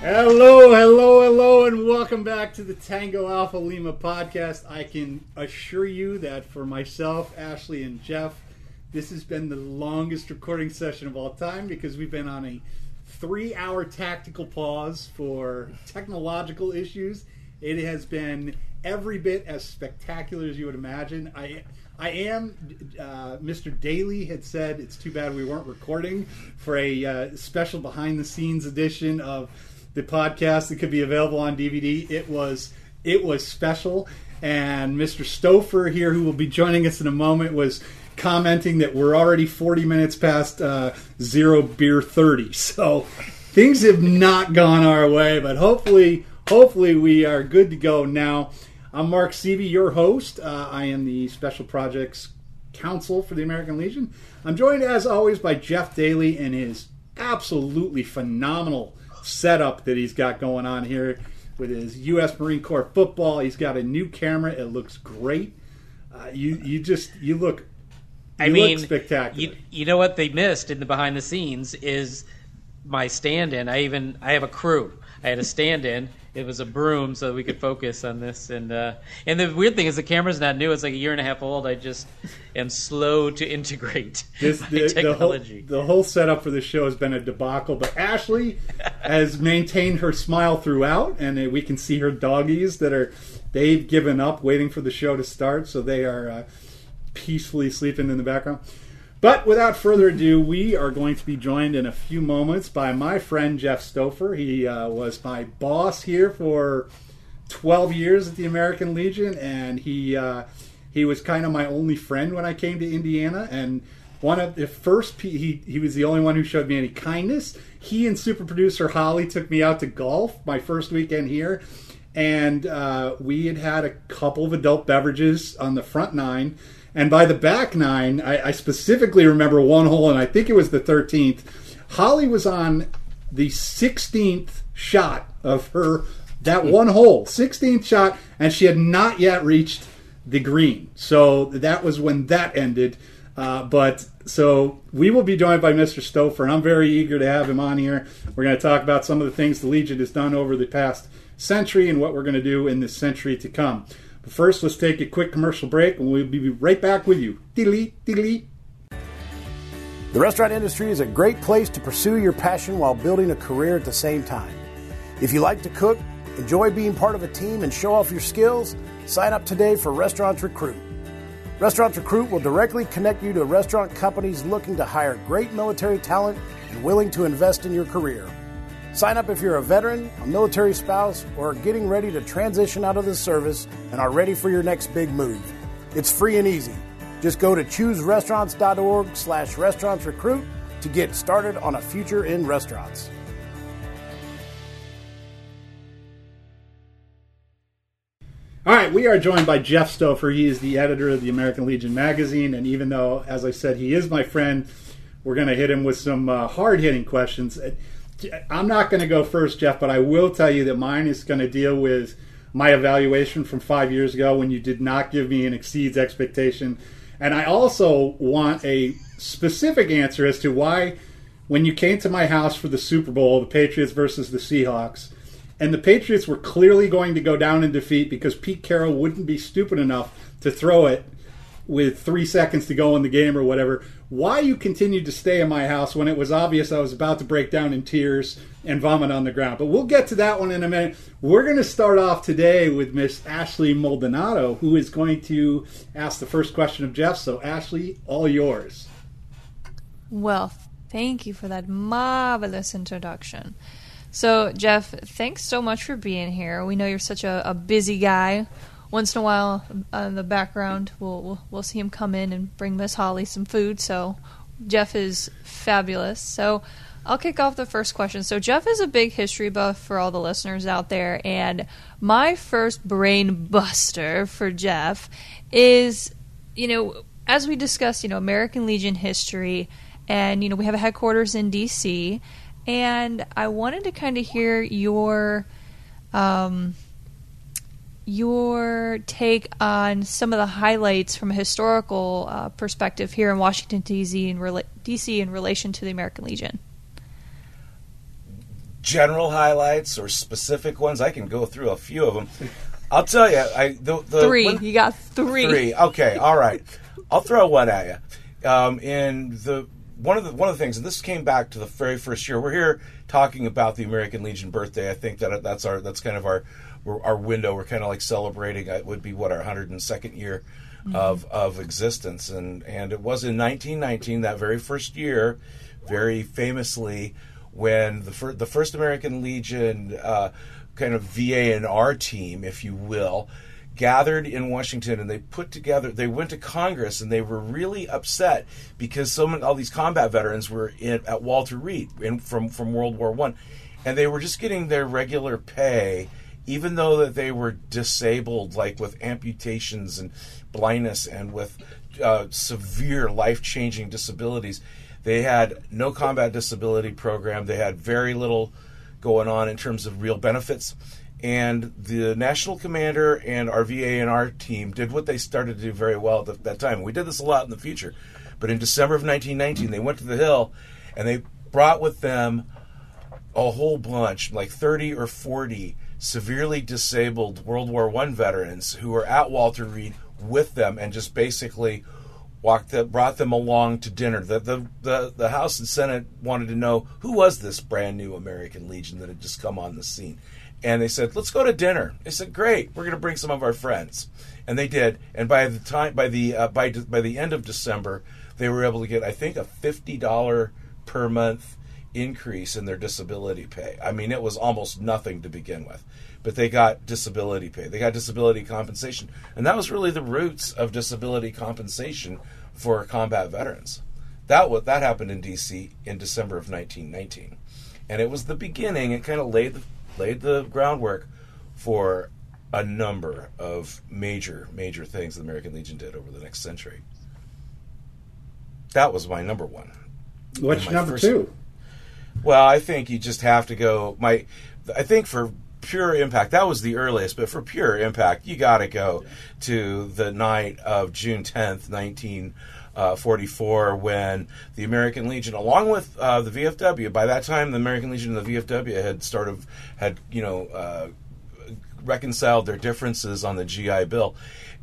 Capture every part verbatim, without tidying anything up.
Hello, hello, hello, and welcome back to the Tango Alpha Lima Podcast. I can assure you that for myself, Ashley, and Jeff, this has been the longest recording session of all time because we've been on a three hour tactical pause for technological issues. It has been every bit as spectacular as you would imagine. I I am, uh, Mister Daly had said it's too bad we weren't recording for a uh, special behind-the-scenes edition of the podcast that could be available on D V D. It was it was special, and Mister Stoffer here, who will be joining us in a moment, was commenting that we're already forty minutes past uh, zero beer thirty. So things have not gone our way, but hopefully hopefully we are good to go now. I'm Mark Seavey, your host. Uh, I am the Special Projects Counsel for the American Legion. I'm joined, as always, by Jeff Daly and his absolutely phenomenal setup that he's got going on here with his U S Marine Corps football. He's got a new camera. It looks great. Uh, you you just, you look You I mean, spectacular. You, you know what they missed in the behind the scenes is my stand-in. I even I have a crew. I had a stand-in. It was a broom, so we could focus on this. And uh, and the weird thing is the camera's not new. It's like a year and a half old. I just am slow to integrate this the, technology. The whole, the whole setup for this show has been a debacle. But Ashley has maintained her smile throughout, and we can see her doggies that are they've given up waiting for the show to start. So they are. Uh, peacefully sleeping in the background. But without further ado, we are going to be joined in a few moments by my friend Jeff Stoffer. He uh, was my boss here for twelve years at the American Legion, and he uh, he was kind of my only friend when I came to Indiana. And one of the first, pe- he he was the only one who showed me any kindness. He and super producer Holly took me out to golf my first weekend here, and uh, we had had a couple of adult beverages on the front nine. And by the back nine, I, I specifically remember one hole, and I think it was the thirteenth. Holly was on the sixteenth shot of her, that one hole, sixteenth shot, and she had not yet reached the green. So that was when that ended. Uh, but so we will be joined by Mister Stoffer, and I'm very eager to have him on here. We're going to talk about some of the things the Legion has done over the past century and what we're going to do in this century to come. First, let's take a quick commercial break, and we'll be right back with you. Diddly, diddly. The restaurant industry is a great place to pursue your passion while building a career at the same time. If you like to cook, enjoy being part of a team, and show off your skills, sign up today for Restaurants Recruit. Restaurants Recruit will directly connect you to restaurant companies looking to hire great military talent and willing to invest in your career. Sign up if you're a veteran, a military spouse, or are getting ready to transition out of the service and are ready for your next big move. It's free and easy. Just go to choose restaurants dot org slash restaurants recruit to get started on a future in restaurants. All right, we are joined by Jeff Stoffer. He is the editor of the American Legion magazine, and even though, as I said, he is my friend, we're going to hit him with some uh, hard-hitting questions. I'm not going to go first, Jeff, but I will tell you that mine is going to deal with my evaluation from five years ago when you did not give me an exceeds expectation. And I also want a specific answer as to why, when you came to my house for the Super Bowl, the Patriots versus the Seahawks, and the Patriots were clearly going to go down in defeat because Pete Carroll wouldn't be stupid enough to throw it with three seconds to go in the game or whatever, why you continued to stay in my house when it was obvious I was about to break down in tears and vomit on the ground. But we'll get to that one in a minute. We're going to start off today with Miss Ashley Maldonado, who is going to ask the first question of Jeff. So, Ashley, all yours. Well, thank you for that marvelous introduction. So, Jeff, thanks so much for being here. We know you're such a, a busy guy. Once in a while, uh, in the background, we'll, we'll we'll see him come in and bring Miss Holly some food. So Jeff is fabulous. So I'll kick off the first question. So Jeff is a big history buff for all the listeners out there, and my first brain buster for Jeff is, you know, as we discussed, you know, American Legion history, and, you know, we have a headquarters in D C, and I wanted to kind of hear your um, your take on some of the highlights from a historical uh, perspective here in Washington, D C in, rela- D C in relation to the American Legion. General highlights or specific ones? I can go through a few of them. I'll tell you. I, the, the, three. When, you got three. Three. Okay. All right. I'll throw one at you. Um, in the... One of the one of the things, and this came back to the very first year, we're here talking about the American Legion birthday. I think that that's our that's kind of our our window. We're kind of like celebrating. It would be what our one hundred second year mm-hmm. of of existence, and and it was in nineteen nineteen, that very first year, very famously, when the fir- the first American Legion uh, kind of V A and R team, if you will, gathered in Washington, and they put together, they went to Congress, and they were really upset because so many, all these combat veterans were in, at Walter Reed in, from, from World War One, and they were just getting their regular pay, even though that they were disabled, like with amputations and blindness and with uh, severe life-changing disabilities. They had no combat disability program. They had very little going on in terms of real benefits. And the national commander and our V A and R team did what they started to do very well at that time. We did this a lot in the future. But in December of nineteen nineteen, they went to the Hill, and they brought with them a whole bunch, like thirty or forty severely disabled World War One veterans who were at Walter Reed with them, and just basically walked the, brought them along to dinner. The, the, the, the House and Senate wanted to know, who was this brand-new American Legion that had just come on the scene? And they said, let's go to dinner. They said, great, we're going to bring some of our friends. And they did. And by the time, by the uh, by, de- by the end of December, they were able to get, I think, a fifty dollars per month increase in their disability pay. I mean, it was almost nothing to begin with. But they got disability pay. They got disability compensation. And that was really the roots of disability compensation for combat veterans. That was, that happened in D C in December of nineteen nineteen. And it was the beginning. It kind of laid the laid the groundwork for a number of major, major things the American Legion did over the next century. That was my number one. What's number first, two? Well, I think you just have to go. My, I think for pure impact, that was the earliest, but for pure impact, you got to go yeah. to the night of June tenth, nineteen forty-four, when the American Legion, along with uh, the V F W, by that time the American Legion and the V F W had sort of had you know uh, reconciled their differences on the G I Bill,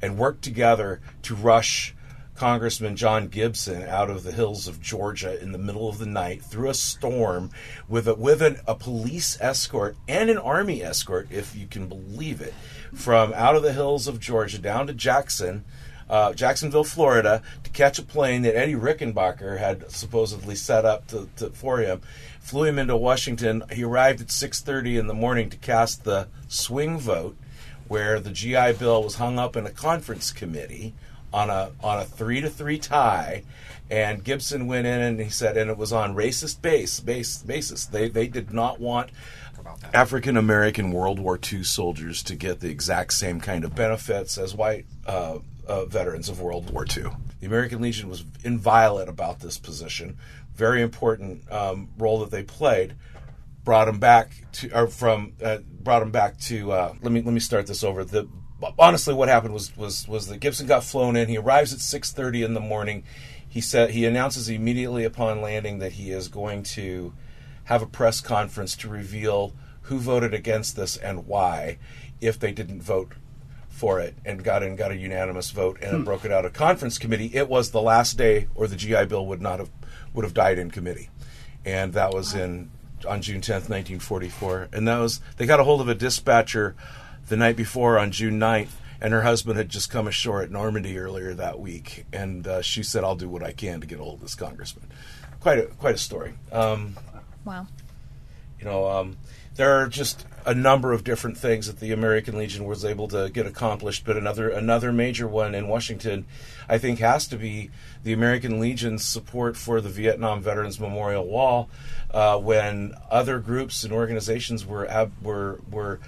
and worked together to rush Congressman John Gibson out of the hills of Georgia in the middle of the night through a storm with a with an, a police escort and an army escort, if you can believe it, from out of the hills of Georgia down to Jackson. Uh, Jacksonville, Florida, to catch a plane that Eddie Rickenbacker had supposedly set up to, to, for him, flew him into Washington. He arrived at six thirty in the morning to cast the swing vote, where the G I Bill was hung up in a conference committee on a on a three to three tie, and Gibson went in and he said, and it was on racist base base basis. They they did not want African American World War Two soldiers to get the exact same kind of benefits as white Uh, Uh, veterans of World War Two. The American Legion was inviolate about this position. Very important um, role that they played. Brought them back to, or from, uh, brought them back to. Uh, let me let me start this over. The honestly, what happened was was was that Gibson got flown in. He arrives at six thirty in the morning. He said he announces immediately upon landing that he is going to have a press conference to reveal who voted against this and why, if they didn't vote for it, and got in, got a unanimous vote, and hmm. broke it out of conference committee. It was the last day, or the G I Bill would not have would have died in committee, and that was in on June tenth, nineteen forty-four. And that was they got a hold of a dispatcher the night before on June ninth, and her husband had just come ashore at Normandy earlier that week, and uh, she said, "I'll do what I can to get a hold of this congressman." Quite a quite a story. Um, wow. You know, um, there are just a number of different things that the American Legion was able to get accomplished, but another another major one in Washington, I think, has to be the American Legion's support for the Vietnam Veterans Memorial Wall, uh, when other groups and organizations were ab- were were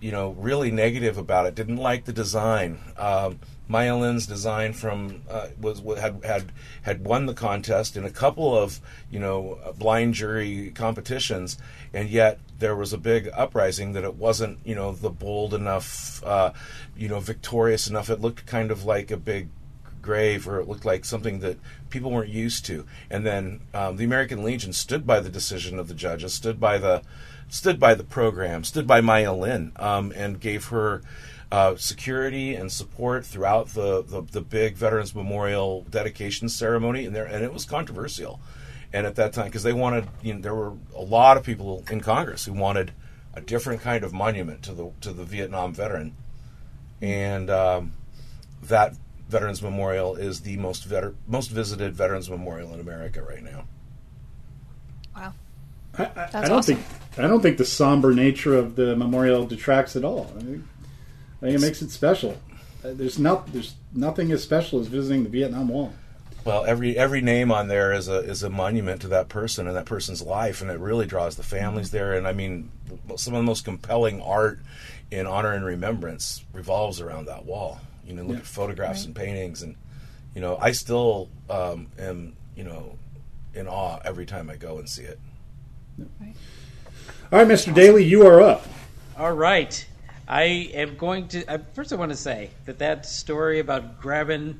you know really negative about it, didn't like the design. Um, Maya Lin's design from uh, was had had had won the contest in a couple of you know blind jury competitions, and yet there was a big uprising that it wasn't you know the bold enough, uh, you know victorious enough. It looked kind of like a big grave, or it looked like something that people weren't used to. And then um, the American Legion stood by the decision of the judges, stood by the stood by the program, stood by Maya Lin, um, and gave her Uh, security and support throughout the, the, the big Veterans Memorial dedication ceremony, and there and it was controversial, and at that time because they wanted, you know, there were a lot of people in Congress who wanted a different kind of monument to the to the Vietnam veteran, and um, that Veterans Memorial is the most veter- most visited Veterans Memorial in America right now. Wow. I, I, That's I don't awesome. think I don't think the somber nature of the memorial detracts at all. I mean, I think it makes it special. There's not, there's nothing as special as visiting the Vietnam Wall. Well, every every name on there is a is a monument to that person and that person's life, and it really draws the families there. And I mean, some of the most compelling art in honor and remembrance revolves around that wall. You know, look yeah. at photographs right. and paintings, and you know, I still um, am you know in awe every time I go and see it. Yeah. Right. All right, Mister Awesome. Daly, you are up. All right. I am going to, I, first I want to say that that story about grabbing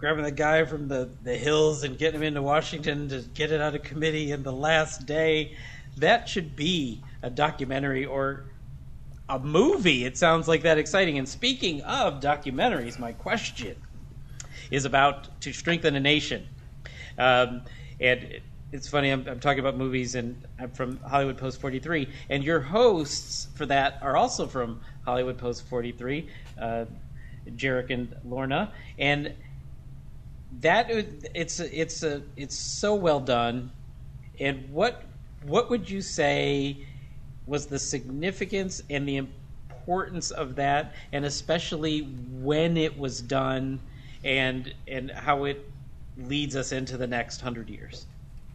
grabbing the guy from the, the hills and getting him into Washington to get it out of committee in the last day, that should be a documentary or a movie. It sounds like that exciting. And speaking of documentaries, my question is about To Strengthen a Nation. Um, and it's funny, I'm, I'm talking about movies, and I'm from Hollywood Post forty-three, and your hosts for that are also from Hollywood Post forty-three, uh, Jarek and Lorna, and that it's it's a it's so well done. And what what would you say was the significance and the importance of that, and especially when it was done, and and how it leads us into the next hundred years?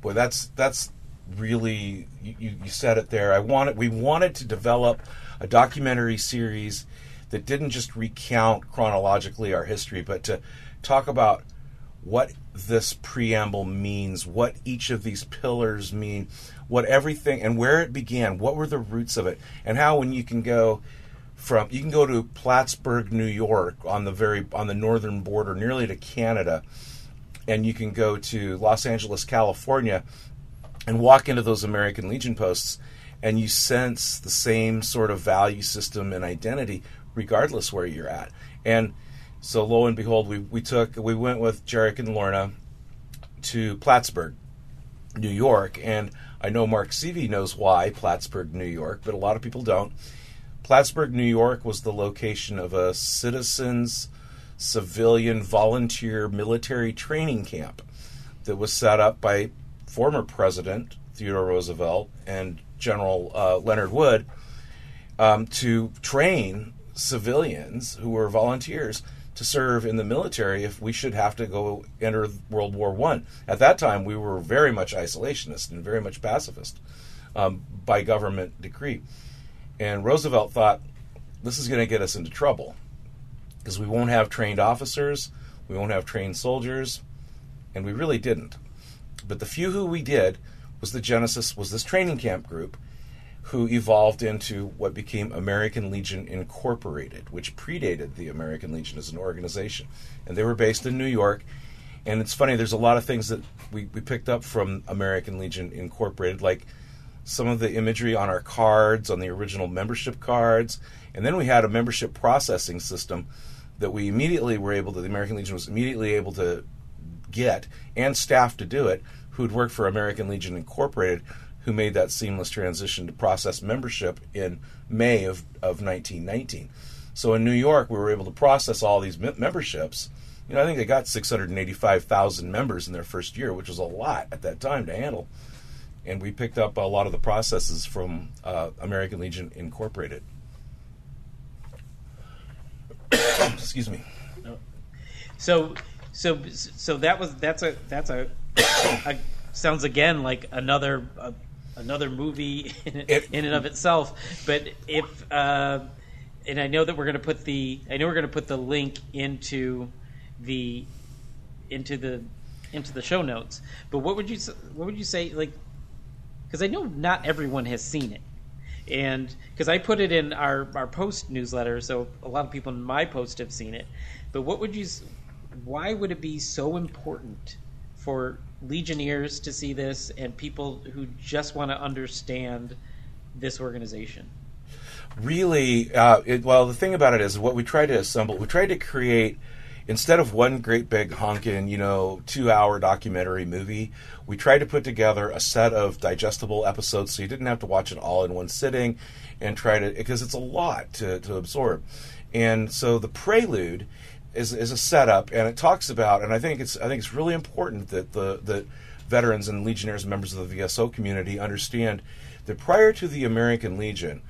Boy, that's that's really you, you said it there. I wanted we wanted to develop a documentary series that didn't just recount chronologically our history, but to talk about what this preamble means, what each of these pillars mean, what everything and where it began, what were the roots of it, and how when you can go from you can go to Plattsburgh, New York, on the very on the northern border, nearly to Canada. And you can go to Los Angeles, California, and walk into those American Legion posts, and you sense the same sort of value system and identity, regardless where you're at. And so, lo and behold, we we took we went with Jarek and Lorna to Plattsburgh, New York, and I know Mark Seavey knows why Plattsburgh, New York, but a lot of people don't. Plattsburgh, New York, was the location of a citizens' civilian volunteer military training camp that was set up by former President Theodore Roosevelt and General uh, Leonard Wood um, to train civilians who were volunteers to serve in the military if we should have to go enter World War One. At that time, we were very much isolationist and very much pacifist um, by government decree. And Roosevelt thought, this is going to get us into trouble, because we won't have trained officers, we won't have trained soldiers, and we really didn't. But the few who we did was the genesis, was this training camp group who evolved into what became American Legion Incorporated, which predated the American Legion as an organization. And they were based in New York. And it's funny, there's a lot of things that we, we picked up from American Legion Incorporated, like some of the imagery on our cards, on the original membership cards. And then we had a membership processing system that we immediately were able to, the American Legion was immediately able to get, and staff to do it, who'd worked for American Legion Incorporated, who made that seamless transition to process membership in May of, of nineteen nineteen. So in New York, we were able to process all these mem- memberships. You know, I think they got six hundred eighty-five thousand members in their first year, which was a lot at that time to handle. and we picked up a lot of the processes from uh, American Legion Incorporated. Excuse me. So, so, so that was that's a that's a, a sounds again like another a, another movie in, it, in and of itself. But if uh, and I know that we're going to put the I know we're going to put the link into the into the into the show notes. But what would you what would you say like? Because I know not everyone has seen it. And because I put it in our, our post newsletter, so a lot of people in my post have seen it. But what would you, why would it be so important for Legionnaires to see this and people who just want to understand this organization? Really, uh, it, well, the thing about it is what we tried to assemble, we tried to create, instead of one great big honkin', you know, two-hour documentary movie, we tried to put together a set of digestible episodes so you didn't have to watch it all in one sitting and try to, because it's a lot to, to absorb. And so the prelude is is a setup, and it talks about, and I think it's I think it's really important that the that veterans and Legionnaires, members of the V S O community, understand that prior to the American Legion,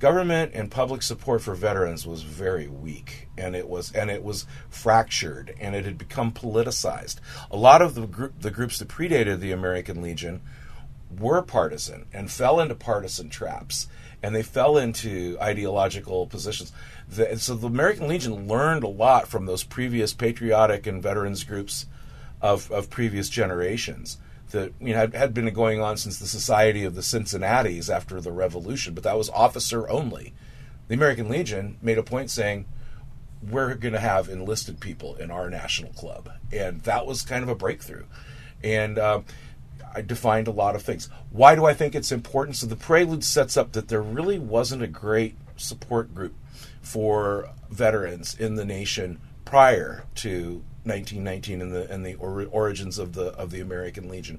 government and public support for veterans was very weak, and it was and it was fractured, and it had become politicized. A lot of the group, the groups that predated the American Legion were partisan and fell into partisan traps, and they fell into ideological positions. The, and so the American Legion learned a lot from those previous patriotic and veterans groups of, of previous generations that, you know, had, had been going on since the Society of the Cincinnatis after the Revolution, but that was officer only. The American Legion made a point saying, we're going to have enlisted people in our national club. And that was kind of a breakthrough. And um, I defined a lot of things. Why do I think it's important? So the prelude sets up that there really wasn't a great support group for veterans in the nation prior to nineteen nineteen and the and the or, origins of the of the American Legion.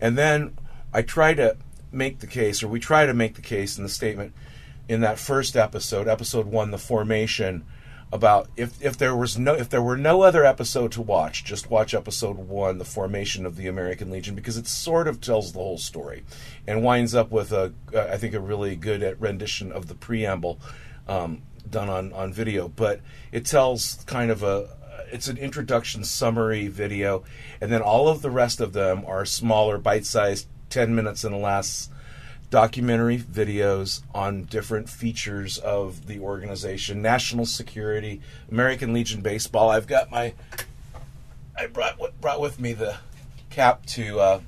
And then I try to make the case, or we try to make the case in the statement in that first episode, episode one, the formation, about if, if there was no if there were no other episode to watch, just watch episode one, the formation of the American Legion, because it sort of tells the whole story and winds up with a I think a really good rendition of the preamble um, done on, on video. But it tells kind of a it's an introduction summary video, and then all of the rest of them are smaller, bite-sized, ten minutes and less documentary videos on different features of the organization, national security, American Legion baseball. I've got my, I brought brought with me the cap to uh,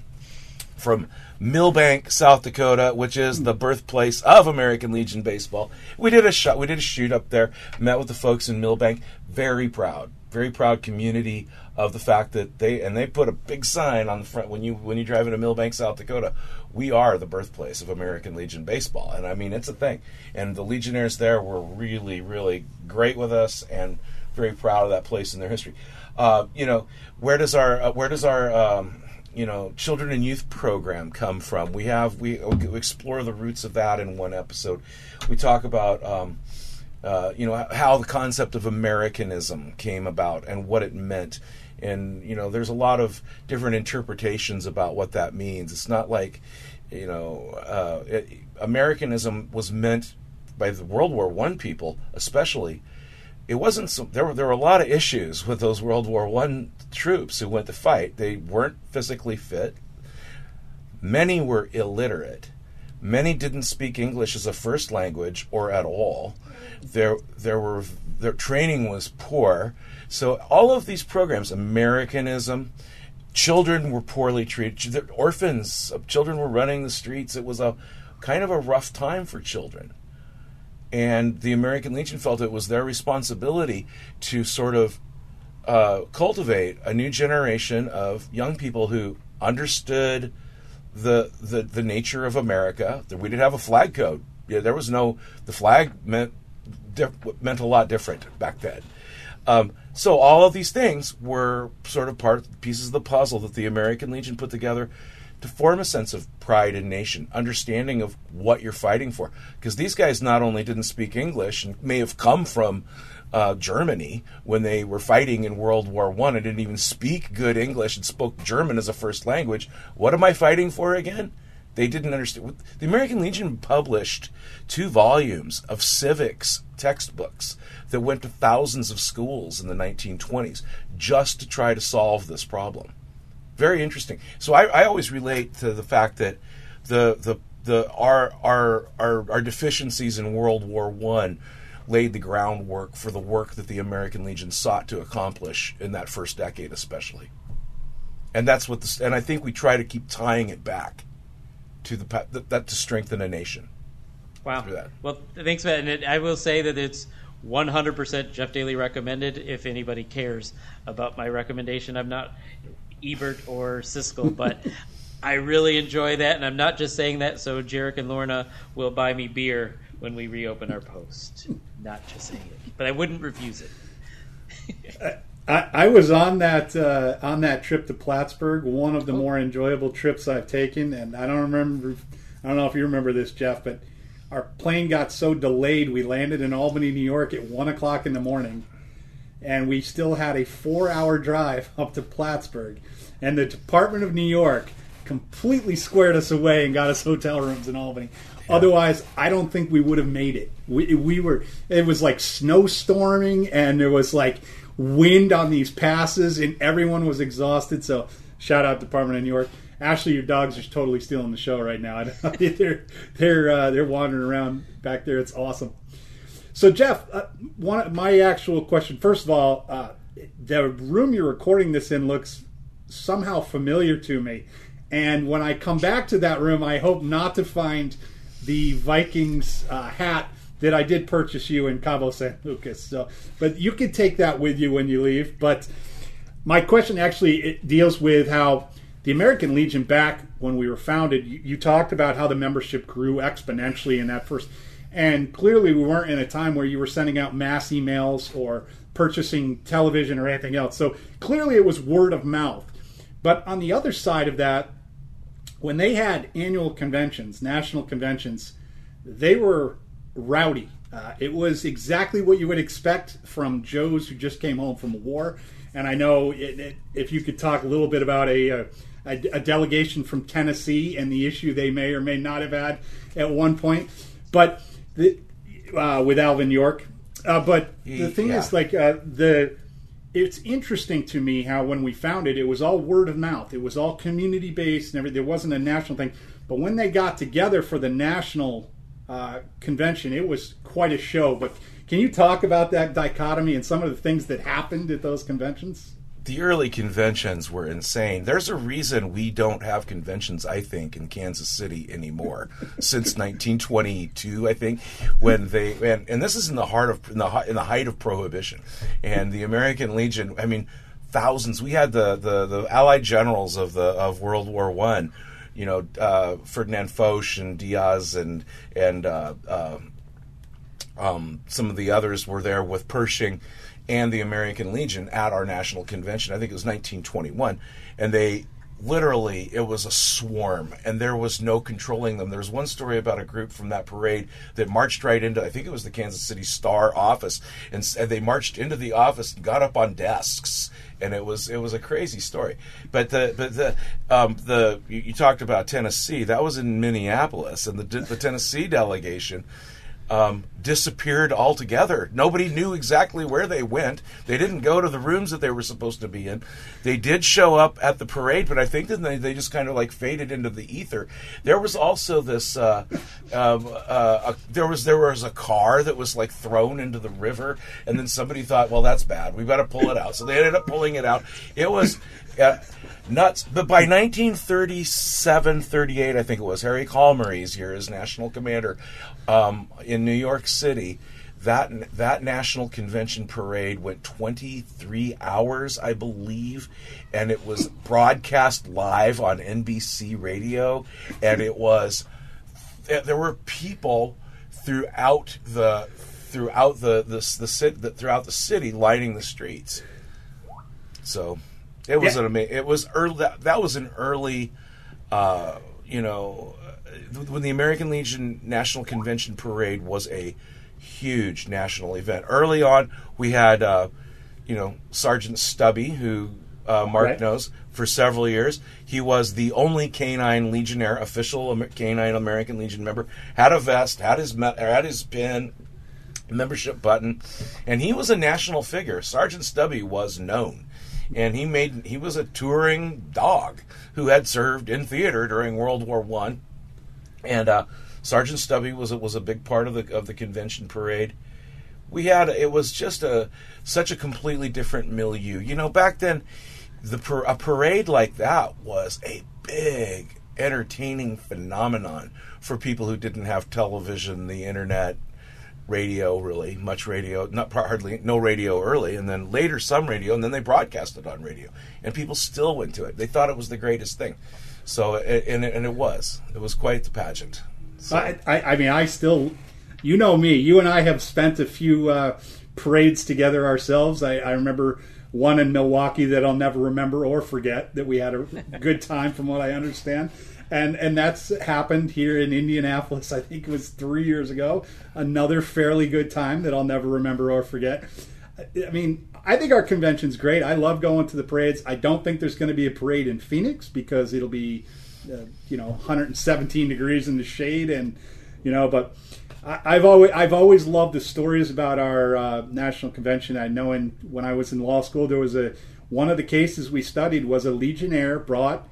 from Millbank, South Dakota, which is the birthplace of American Legion baseball. We did a shot, we did a shoot up there. Met with the folks in Millbank. Very proud. Very proud community of the fact that they and they put a big sign on the front when you when you drive into Millbank, South Dakota. We are the birthplace of American Legion baseball, and I mean it's a thing. And the Legionnaires there were really, really great with us, and very proud of that place in their history. Uh, you know, where does our uh, where does our um, you know children and youth program come from? We have we, we explore the roots of that in one episode. We talk about. Um, Uh, you know, how the concept of Americanism came about and what it meant. And, you know, there's a lot of different interpretations about what that means. It's not like, you know, uh, it, Americanism was meant by the World War One people, especially. It wasn't some, there were there were a lot of issues with those World War One troops who went to fight. They weren't physically fit. Many were illiterate. Many didn't speak English as a first language or at all. There, there were their training was poor. So all of these programs, Americanism, children were poorly treated. Orphans, children were running the streets. It was a kind of a rough time for children. And the American Legion felt it was their responsibility to sort of uh, cultivate a new generation of young people who understood The, the the nature of America. We didn't have a flag code. Yeah, there was no. The flag meant diff, meant a lot different back then. Um, so all of these things were sort of part pieces of the puzzle that the American Legion put together to form a sense of pride in nation, understanding of what you're fighting for. Because these guys not only didn't speak English and may have come from uh, Germany when they were fighting in World War One and didn't even speak good English and spoke German as a first language. What am I fighting for again? They didn't understand. The American Legion published two volumes of civics textbooks that went to thousands of schools in the nineteen twenties just to try to solve this problem. Very interesting. So I, I always relate to the fact that the the the our our our, our deficiencies in World War One laid the groundwork for the work that the American Legion sought to accomplish in that first decade, especially. And that's what the, and I think we try to keep tying it back to the that to strengthen a nation. Wow. That. Well, thanks, Matt. And it, I will say that it's one hundred percent Jeff Daly recommended. If anybody cares about my recommendation, I'm not Ebert or Siskel, but I really enjoy that, and I'm not just saying that so Jarek and Lorna will buy me beer when we reopen our post. Not just saying it, but I wouldn't refuse it. uh, I, I was on that uh, on that trip to Plattsburgh, one of the more enjoyable trips I've taken, and I don't remember. I don't know if you remember this, Jeff, but our plane got so delayed, we landed in Albany, New York, at one o'clock in the morning, and we still had a four-hour drive up to Plattsburgh, and the Department of New York completely squared us away and got us hotel rooms in Albany. Otherwise, I don't think we would have made it. We, we were, it was like snowstorming, and there was like wind on these passes, and everyone was exhausted. So, shout out Department of New York. Ashley, your dogs are totally stealing the show right now. they're they're uh, they're wandering around back there. It's awesome. So, Jeff, uh, one my actual question. First of all, uh, the room you're recording this in looks somehow familiar to me, and when I come back to that room, I hope not to find the Vikings uh, hat that I did purchase you in Cabo San Lucas. So, but you can take that with you when you leave. But my question actually it deals with how the American Legion, back when we were founded, you, you talked about how the membership grew exponentially in that first. And clearly we weren't in a time where you were sending out mass emails or purchasing television or anything else. So clearly it was word of mouth. But on the other side of that, when they had annual conventions, national conventions, they were rowdy. Uh, it was exactly what you would expect from Joes who just came home from war. And I know it, it, if you could talk a little bit about a, a, a delegation from Tennessee and the issue they may or may not have had at one point, but the, uh, with Alvin York. Uh, but the thing yeah. is, like uh, the it's interesting to me how when we founded, it was all word of mouth. It was all community-based and everything. There wasn't a national thing. But when they got together for the national uh, convention, it was quite a show. But can you talk about that dichotomy and some of the things that happened at those conventions? The early conventions were insane. There's a reason we don't have conventions, I think, in Kansas City anymore since nineteen twenty-two, I think, when they and, and this is in the heart of in the in the height of Prohibition, and the American Legion. I mean, thousands. We had the the, the Allied generals of the of World War One, you know, uh, Ferdinand Foch and Diaz and and uh, uh, um, some of the others were there with Pershing and the American Legion at our national convention. I think it was nineteen twenty-one. And they literally, it was a swarm, and there was no controlling them. There was one story about a group from that parade that marched right into, I think it was the Kansas City Star office, and, and they marched into the office and got up on desks. And it was it was a crazy story. But the but the um, the you, you talked about Tennessee. That was in Minneapolis, and the the Tennessee delegation Um, disappeared altogether. Nobody knew exactly where they went. They didn't go to the rooms that they were supposed to be in. They did show up at the parade, but I think that they, they just kind of like faded into the ether. There was also this. Uh, um, uh, a, there was there was a car that was like thrown into the river, and then somebody thought, "Well, that's bad. We've got to pull it out." So they ended up pulling it out. It was uh, nuts. But by nineteen thirty-seven, thirty-eight, I think it was, Harry Kalmary's year as national commander um, in. New York City, that that National Convention parade went twenty-three hours, I believe, and it was broadcast live on N B C radio, and it was there were people throughout the throughout the the, the city throughout the city lining the streets. So it was yeah. an it was early that, that was an early uh, you know. When the American Legion National Convention Parade was a huge national event. Early on, we had, uh, you know, Sergeant Stubby, who uh, Mark right. knows, for several years. He was the only canine Legionnaire, official canine American Legion member, had a vest, had his, had his pin, membership button, and he was a national figure. Sergeant Stubby was known. And he made he was a touring dog who had served in theater during World War One, and uh, Sergeant Stubby was was a big part of the of the convention parade. We had it was just a such a completely different milieu. You know, back then, the a parade like that was a big entertaining phenomenon for people who didn't have television, the internet. Radio, really, much radio, not hardly, no radio early, and then later some radio, and then they broadcast it on radio, and people still went to it. They thought it was the greatest thing, so and and it was, it was quite the pageant. So. I, I, I mean, I still, you know me, you and I have spent a few uh, parades together ourselves. I, I remember one in Milwaukee that I'll never remember or forget. That we had a good time, from what I understand. And and that's happened here in Indianapolis, I think it was three years ago. Another fairly good time that I'll never remember or forget. I mean, I think our convention's great. I love going to the parades. I don't think there's going to be a parade in Phoenix because it'll be, uh, you know, one hundred seventeen degrees in the shade. And, you know, but I, I've always I've always loved the stories about our uh, national convention. I know in, when I was in law school, there was a one of the cases we studied was a Legionnaire brought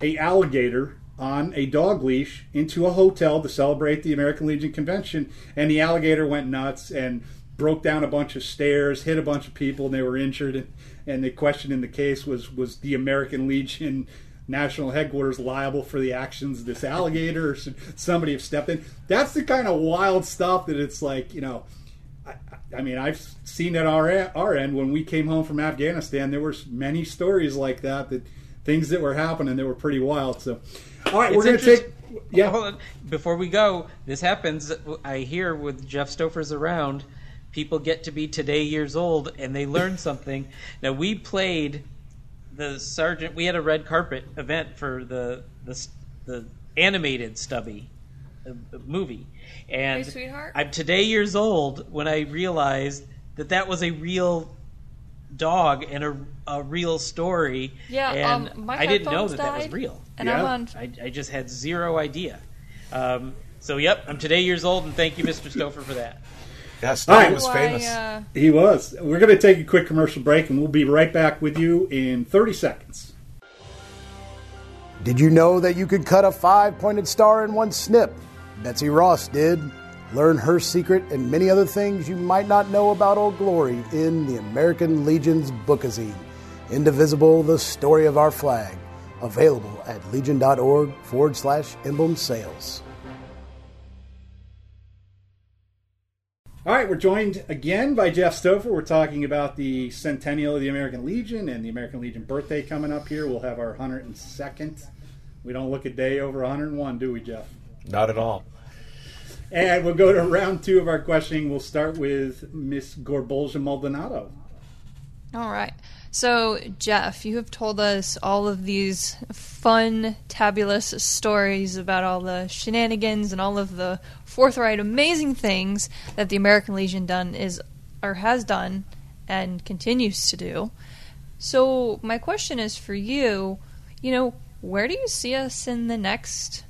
a alligator on a dog leash into a hotel to celebrate the American Legion convention, and the alligator went nuts and broke down a bunch of stairs, hit a bunch of people, and they were injured. And the question in the case was, was the American Legion national headquarters liable for the actions of this alligator, or should somebody have stepped in? That's the kind of wild stuff that it's like, you know, I, I mean, I've seen at our, our end when we came home from Afghanistan, there were many stories like that, that things that were happening that were pretty wild. So, all right, it's we're going to take... Yeah. Hold on. Before we go, this happens, I hear with Jeff Stoffer's around, people get to be today years old, and they learn something. Now, we played the Sergeant... We had a red carpet event for the the, the animated Stubby movie. And hey, sweetheart. I'm today years old when I realized that that was a real... dog and a, a real story. Yeah, and um, my I didn't know that died, that was real. And yeah. I'm on. I, I just had zero idea. Um, so, yep, I'm today years old, and thank you, Mister Stoffer, for that. That story right. was famous. I, uh... He was. We're going to take a quick commercial break, and we'll be right back with you in thirty seconds. Did you know that you could cut a five-pointed star in one snip? Betsy Ross did. Learn her secret and many other things you might not know about Old Glory in the American Legion's bookazine, Indivisible, the Story of Our Flag, available at legion.org forward slash emblem sales. All right, we're joined again by Jeff Stoffer. We're talking about the centennial of the American Legion and the American Legion birthday coming up here. We'll have our one hundred second. We don't look a day over one hundred one, do we, Jeff? Not at all. And we'll go to round two of our questioning. We'll start with Miss Gorbolja Maldonado. All right. So, Jeff, you have told us all of these fun, tabulous stories about all the shenanigans and all of the forthright, amazing things that the American Legion done is or has done and continues to do. So my question is for you, you know, where do you see us in the next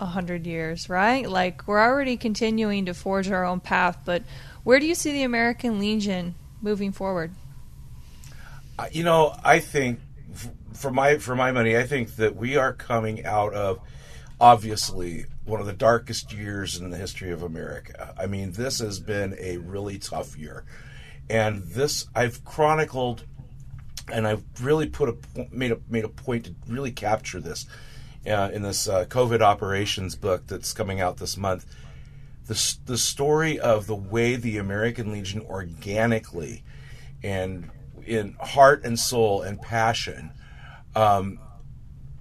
a hundred years, right? Like, we're already continuing to forge our own path, but where do you see the American Legion moving forward? Uh, you know, I think, f- for my for my money, I think that we are coming out of, obviously, one of the darkest years in the history of America. I mean, this has been a really tough year. And this, I've chronicled, and I've really put a made a, made a point to really capture this. Uh, in this uh, COVID Operations book that's coming out this month, the the story of the way the American Legion organically and in heart and soul and passion um,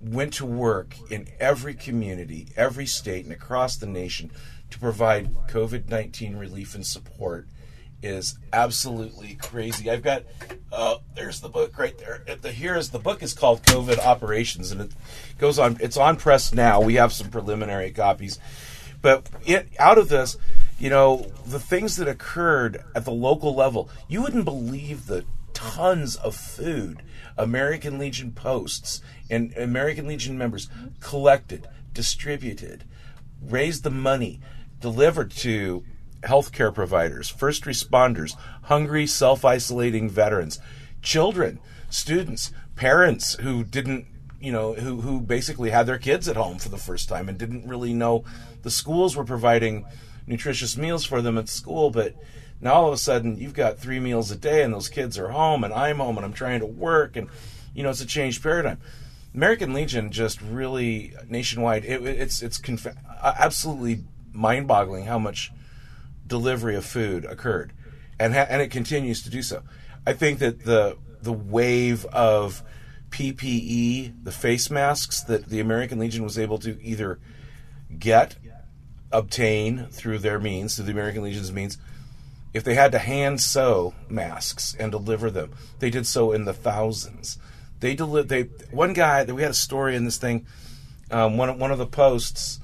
went to work in every community, every state, and across the nation to provide COVID nineteen relief and support is absolutely crazy. I've got, uh, there's the book right there. The, here's the book is called COVID Operations, and it goes on. It's on press now. We have some preliminary copies, but it out of this, you know, the things that occurred at the local level. You wouldn't believe the tons of food. American Legion posts and American Legion members collected, distributed, raised the money, delivered to healthcare providers, first responders, hungry, self-isolating veterans, children, students, parents who didn't, you know, who, who basically had their kids at home for the first time and didn't really know the schools were providing nutritious meals for them at school. But now all of a sudden you've got three meals a day and those kids are home and I'm home and I'm trying to work. And, you know, it's a changed paradigm. American Legion just really nationwide. It, it's, it's conf- absolutely mind boggling how much delivery of food occurred, and ha- and it continues to do so. I think that the the wave of P P E, the face masks that the American Legion was able to either get, obtain through their means, through the American Legion's means, if they had to hand sew masks and deliver them, they did so in the thousands. They deli- They one guy that we had a story in this thing. Um, one one of the posts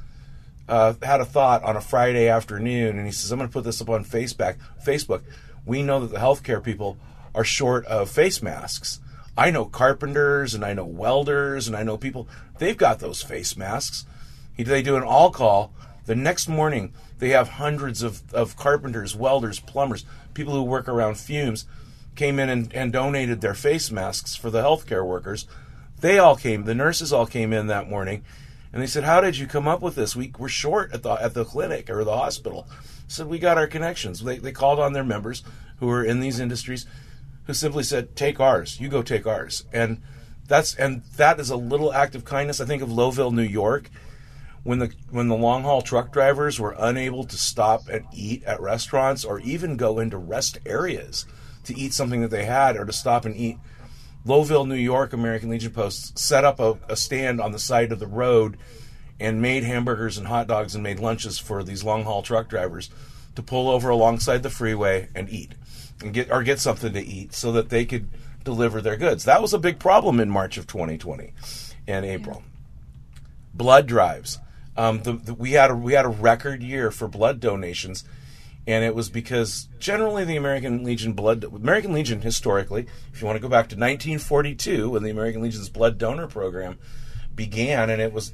uh, had a thought on a Friday afternoon, and he says, "I'm going to put this up on Facebook. Facebook. We know that the healthcare people are short of face masks. I know carpenters and I know welders and I know people. They've got those face masks. They do an all call. The next morning, they have hundreds of, of carpenters, welders, plumbers, people who work around fumes." Came in and, and donated their face masks for the healthcare workers. They all came, the nurses all came in that morning, and they said, "How did you come up with this? We were short at the at the clinic or the hospital." So we got our connections. They they called on their members who were in these industries, who simply said, "Take ours. You go take ours." And that's and that is a little act of kindness. I think of Lowville, New York, when the when the long haul truck drivers were unable to stop and eat at restaurants or even go into rest areas to eat something that they had or to stop and eat. Lowville, New York, American Legion posts set up a, a stand on the side of the road and made hamburgers and hot dogs and made lunches for these long-haul truck drivers to pull over alongside the freeway and eat and get or get something to eat so that they could deliver their goods. That was a big problem in March of twenty twenty and April. Yeah. Blood drives. Um, the, the, we had a, we had a record year for blood donations. And it was because generally the American Legion blood, American Legion historically, if you want to go back to nineteen forty-two when the American Legion's blood donor program began, and it was,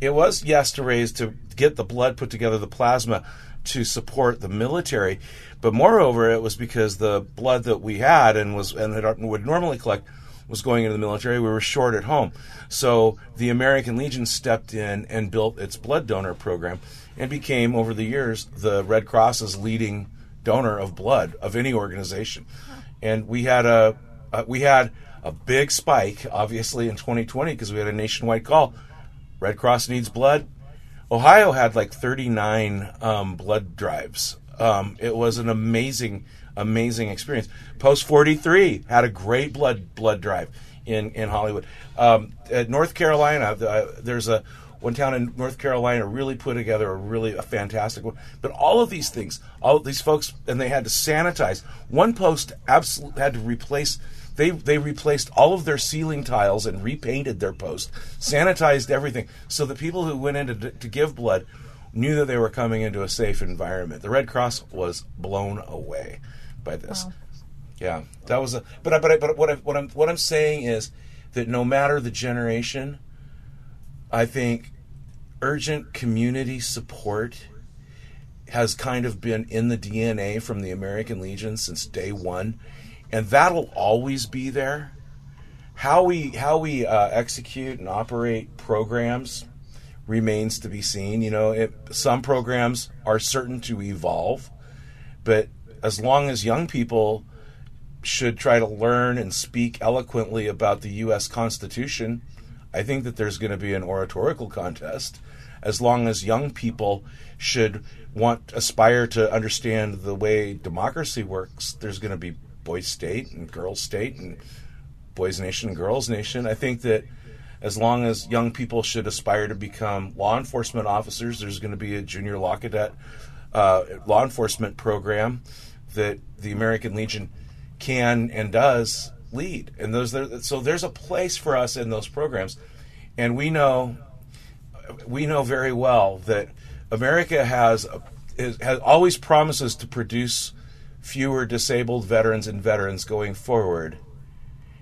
it was yes to raise, to get the blood put together, the plasma to support the military, but moreover it was because the blood that we had and was and had, would normally collect was going into the military. We were short at home, so the American Legion stepped in and built its blood donor program. And became, over the years, the Red Cross's leading donor of blood of any organization. And we had a, a we had a big spike, obviously, in twenty twenty because we had a nationwide call. Red Cross needs blood. Ohio had like thirty-nine um, blood drives. Um, it was an amazing, amazing experience. Post forty-three had a great blood blood drive in in Hollywood. Um, at North Carolina, the, there's a One town in North Carolina really put together a really a fantastic one. But all of these things, all of these folks, and they had to sanitize. One post absolutely had to replace, they they replaced all of their ceiling tiles and repainted their post, sanitized everything, so the people who went in to, to give blood knew that they were coming into a safe environment. The Red Cross was blown away by this. Wow. Yeah, that was a. But but but what I, what I'm what I'm saying is that no matter the generation, I think urgent community support has kind of been in the D N A from the American Legion since day one, and that'll always be there. How we how we uh, execute and operate programs remains to be seen. You know, it, some programs are certain to evolve, but as long as young people should try to learn and speak eloquently about the U S Constitution, I think that there's going to be an oratorical contest as long as young people should want aspire to understand the way democracy works. There's going to be boys state and girls state and boys nation and girls nation. I think that as long as young people should aspire to become law enforcement officers, there's going to be a junior law cadet uh, law enforcement program that the American Legion can and does lead. And those so there's a place for us in those programs, and we know we know very well that America has has always promises to produce fewer disabled veterans and veterans going forward,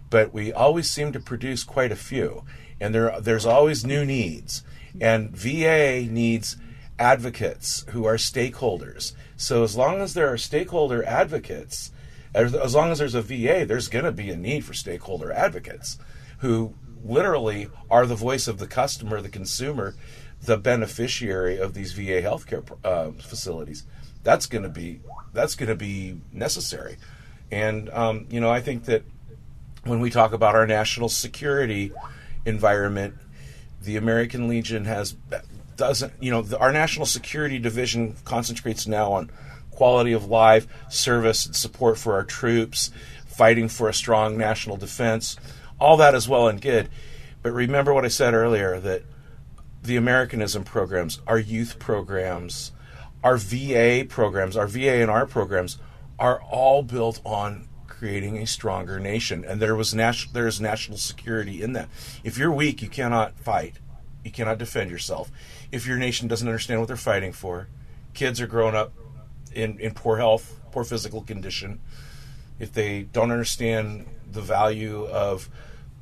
but we always seem to produce quite a few, and there there's always new needs. And V A needs advocates who are stakeholders. So as long as there are stakeholder advocates, as long as there's a V A, there's going to be a need for stakeholder advocates who literally are the voice of the customer, the consumer, the beneficiary of these V A healthcare uh, facilities. That's going to be that's going to be necessary. And um, you know, I think that when we talk about our national security environment, the American Legion has doesn't you know the, our national security division concentrates now on quality of life, service, and support for our troops, fighting for a strong national defense. All that is well and good, but remember what I said earlier, that the Americanism programs, our youth programs, our V A programs, our V A and our programs are all built on creating a stronger nation. And there was nat- there is national security in that. If you're weak, you cannot fight. You cannot defend yourself. If your nation doesn't understand what they're fighting for, kids are growing up in, in poor health, poor physical condition. If they don't understand the value of,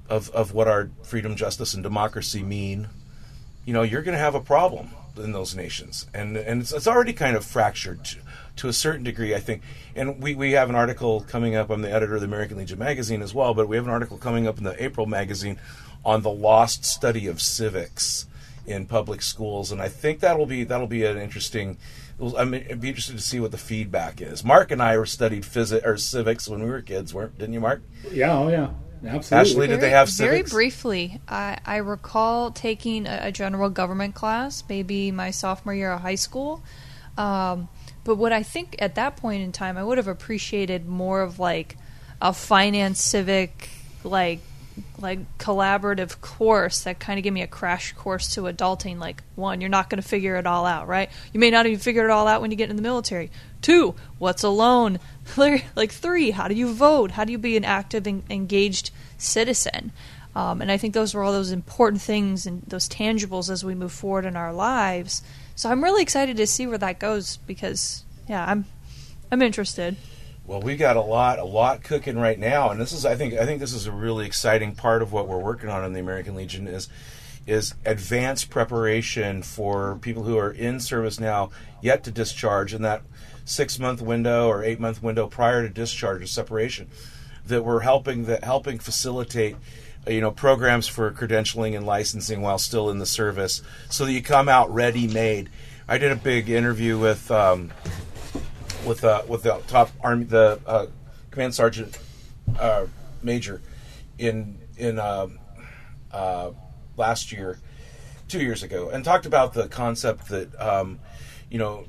of of what our freedom, justice, and democracy mean, you know, you're going to have a problem in those nations. And and it's, it's already kind of fractured to, to a certain degree, I think. And we, we have an article coming up. I'm the editor of the American Legion magazine as well, but we have an article coming up in the April magazine on the lost study of civics in public schools. And I think that'll be that'll be an interesting... I'm I'd be interested to see what the feedback is. Mark and I studied physics or civics when we were kids, weren't? Didn't you, Mark? Yeah, oh yeah, absolutely. Ashley, very, did they have civics? Very briefly, I, I recall taking a, a general government class, maybe my sophomore year of high school. Um, but what I think at that point in time, I would have appreciated more of like a finance civic, like like collaborative course that kind of gave me a crash course to adulting. Like, one, you're not going to figure it all out, right? You may not even figure it all out when you get in the military. Two, what's a loan? Like, three, how do you vote? How do you be an active and engaged citizen? Um, and I think those were all those important things and those tangibles as we move forward in our lives. So I'm really excited to see where that goes because, yeah, I'm I'm interested. Well, we got a lot, a lot cooking right now, and this is, I think, I think this is a really exciting part of what we're working on in the American Legion is, is advanced preparation for people who are in service now, yet to discharge, in that six-month window or eight-month window prior to discharge or separation, that we're helping that helping facilitate, you know, programs for credentialing and licensing while still in the service, so that you come out ready-made. I did a big interview with. Um, With uh, with the top army, the uh, command sergeant uh, major in in uh, uh, last year, two years ago, and talked about the concept that um, you know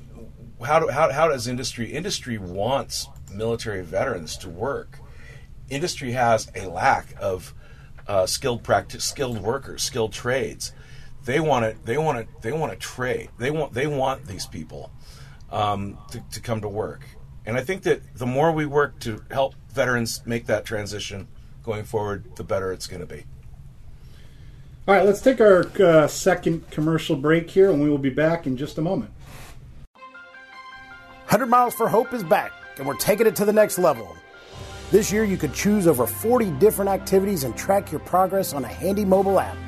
how do, how how does industry industry wants military veterans to work? Industry has a lack of uh, skilled practice, skilled workers, skilled trades. They want it. They want it. They want to trade. They want they want these people. Um, to, to come to work. And I think that the more we work to help veterans make that transition going forward, the better it's going to be. All right, let's take our uh, second commercial break here, and we will be back in just a moment. one hundred Miles for Hope is back, and we're taking it to the next level. This year, you could choose over forty different activities and track your progress on a handy mobile app.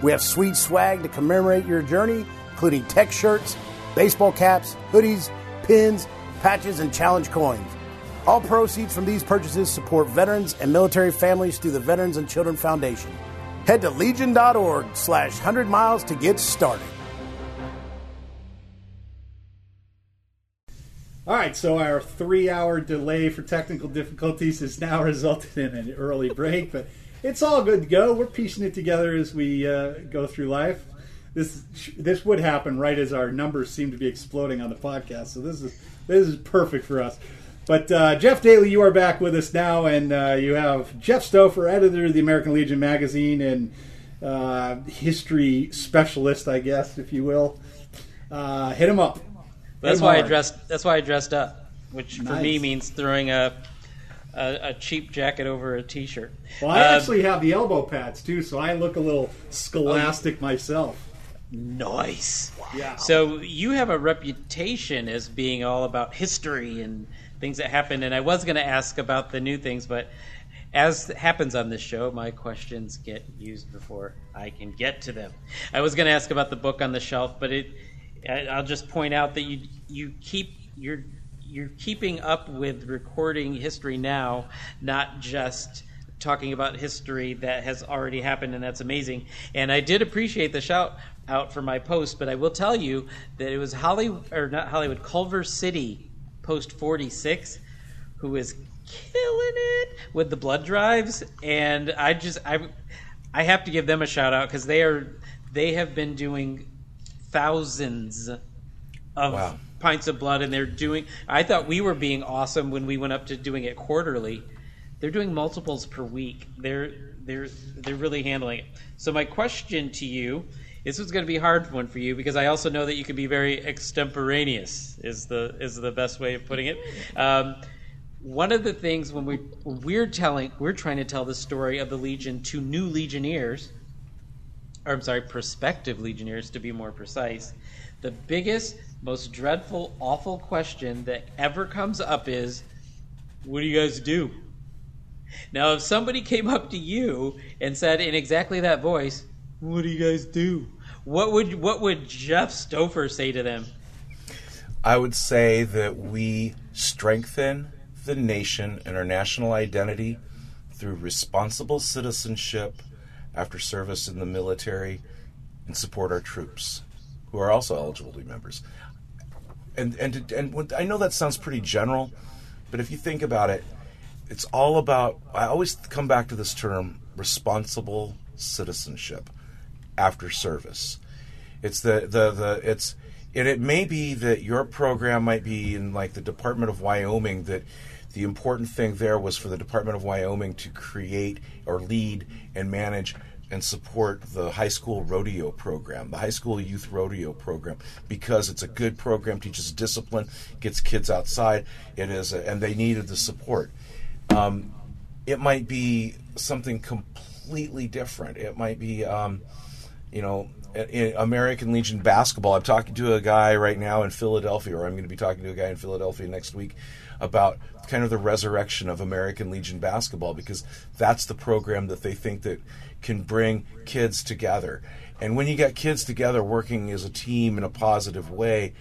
We have sweet swag to commemorate your journey, including tech shirts, baseball caps, hoodies, pins, patches, and challenge coins. All proceeds from these purchases support veterans and military families through the Veterans and Children Foundation. Head to legion.org slash 100 miles to get started. All right, so our three-hour delay for technical difficulties has now resulted in an early break, but it's all good to go. We're piecing it together as we uh, go through life. This this would happen right as our numbers seem to be exploding on the podcast, so this is this is perfect for us. But uh, Jeff Daly, you are back with us now, and uh, you have Jeff Stoffer, editor of the American Legion magazine and uh, history specialist, I guess, if you will. Uh, hit him up. That's him why hard. I dressed. That's why I dressed up, which nice. For me means throwing a. A, a cheap jacket over a t-shirt. Well, I um, actually have the elbow pads too, so I look a little scholastic um, myself. Nice. Wow. So you have a reputation as being all about history and things that happened. And I was going to ask about the new things, but as happens on this show, my questions get used before I can get to them. I was going to ask about the book on the shelf, but it, I'll just point out that you you keep you're you're keeping up with recording history now, not just talking about history that has already happened, and that's amazing. And I did appreciate the shout out for my post, but I will tell you that it was Holly or not Hollywood, Culver City Post forty-six, who is killing it with the blood drives, and I just I I have to give them a shout out because they are they have been doing thousands of wow. pints of blood, and they're doing. I thought we were being awesome when we went up to doing it quarterly. They're doing multiples per week. They're they're they're really handling it. So my question to you. This was going to be a hard one for you because I also know that you can be very extemporaneous is the is the best way of putting it. Um, one of the things when we when we're telling we're trying to tell the story of the Legion to new Legionnaires, or I'm sorry, prospective Legionnaires to be more precise, the biggest, most dreadful, awful question that ever comes up is, "What do you guys do?" Now, if somebody came up to you and said in exactly that voice, "What do you guys do?" What would what would Jeff Stoffer say to them? I would say that we strengthen the nation and our national identity through responsible citizenship after service in the military and support our troops who are also eligible to be members. And and and I know that sounds pretty general, but if you think about it, it's all about. I always come back to this term: responsible citizenship. After service, it's the, the the it's and it may be that your program might be in like the Department of Wyoming, that the important thing there was for the Department of Wyoming to create or lead and manage and support the high school rodeo program, the high school youth rodeo program, because it's a good program, teaches discipline, gets kids outside. It is, a, and they needed the support. Um, it might be something completely different. It might be. Um, You know, in American Legion basketball, I'm talking to a guy right now in Philadelphia, or I'm going to be talking to a guy in Philadelphia next week about kind of the resurrection of American Legion basketball, because that's the program that they think that can bring kids together. And when you get kids together working as a team in a positive way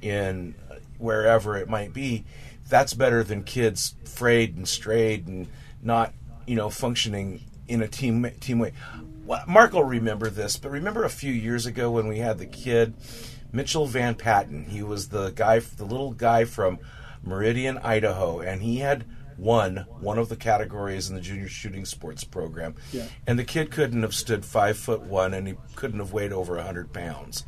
in wherever it might be, that's better than kids frayed and strayed and not, you know, functioning in a team team way. Mark will remember this, but remember a few years ago when we had the kid, Mitchell Van Patten. He was the guy, the little guy from Meridian, Idaho, and he had won one of the categories in the junior shooting sports program. Yeah. And the kid couldn't have stood five foot one, and he couldn't have weighed over one hundred pounds.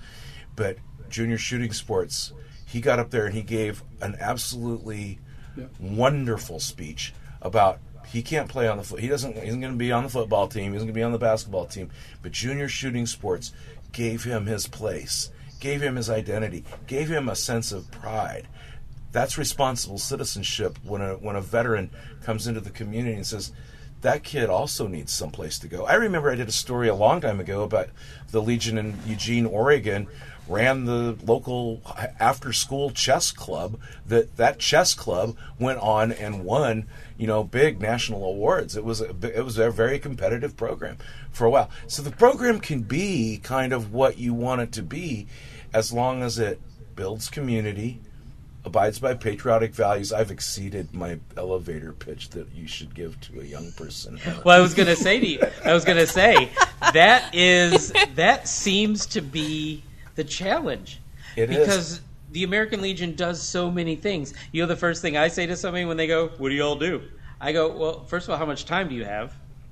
But junior shooting sports, he got up there and he gave an absolutely yeah. wonderful speech about. He can't play on the foot. He doesn't. He isn't going to be on the football team. He isn't going to be on the basketball team. But junior shooting sports gave him his place, gave him his identity, gave him a sense of pride. That's responsible citizenship. When a when a veteran comes into the community and says, "That kid also needs someplace to go." I remember I did a story a long time ago about the Legion in Eugene, Oregon, ran the local after-school chess club. That that chess club went on and won, you know, big national awards. It was a, it was a very competitive program for a while. So the program can be kind of what you want it to be, as long as it builds community, abides by patriotic values. I've exceeded my elevator pitch that you should give to a young person. Well, I was going to say to you, I was going to say that is that seems to be the challenge. It because is because the American Legion does so many things. You know, the first thing I say to somebody when they go, "What do you all do?" I go, "Well, first of all, how much time do you have?"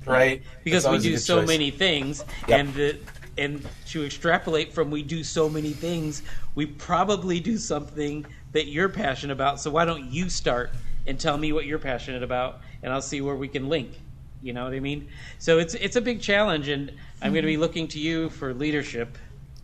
Right, because we do so choice. many things, yep. and the. And to extrapolate from we do so many things, we probably do something that you're passionate about. So why don't you start and tell me what you're passionate about, and I'll see where we can link. You know what I mean? So it's it's a big challenge, and I'm mm-hmm. going to be looking to you for leadership.